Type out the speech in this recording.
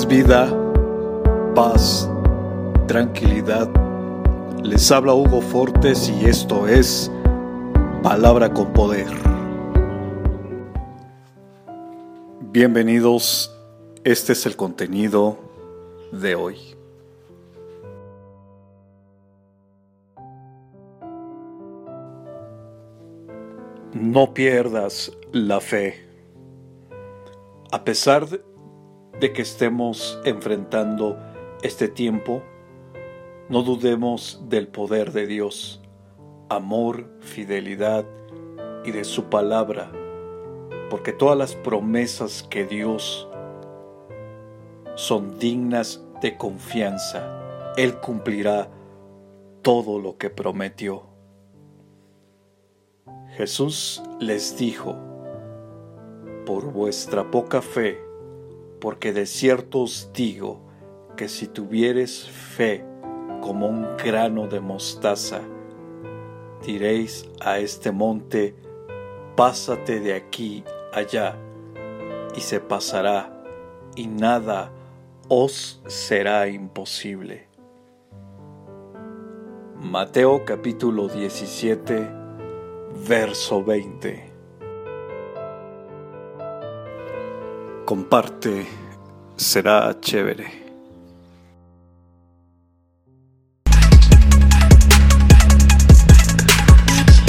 es vida, paz, tranquilidad. Les habla Hugo Fortes y esto es Palabra con Poder. Bienvenidos, este es el contenido de hoy. No pierdas la fe. A pesar de que estemos enfrentando este tiempo, no dudemos del poder de Dios, amor, fidelidad y de su palabra, porque todas las promesas que Dios son dignas de confianza. Él cumplirá todo lo que prometió. Jesús les dijo: por vuestra poca fe, porque de cierto os digo que si tuviereis fe como un grano de mostaza, diréis a este monte, pásate de aquí allá, y se pasará, y nada os será imposible. Mateo capítulo 17, verso 20. Comparte, será chévere.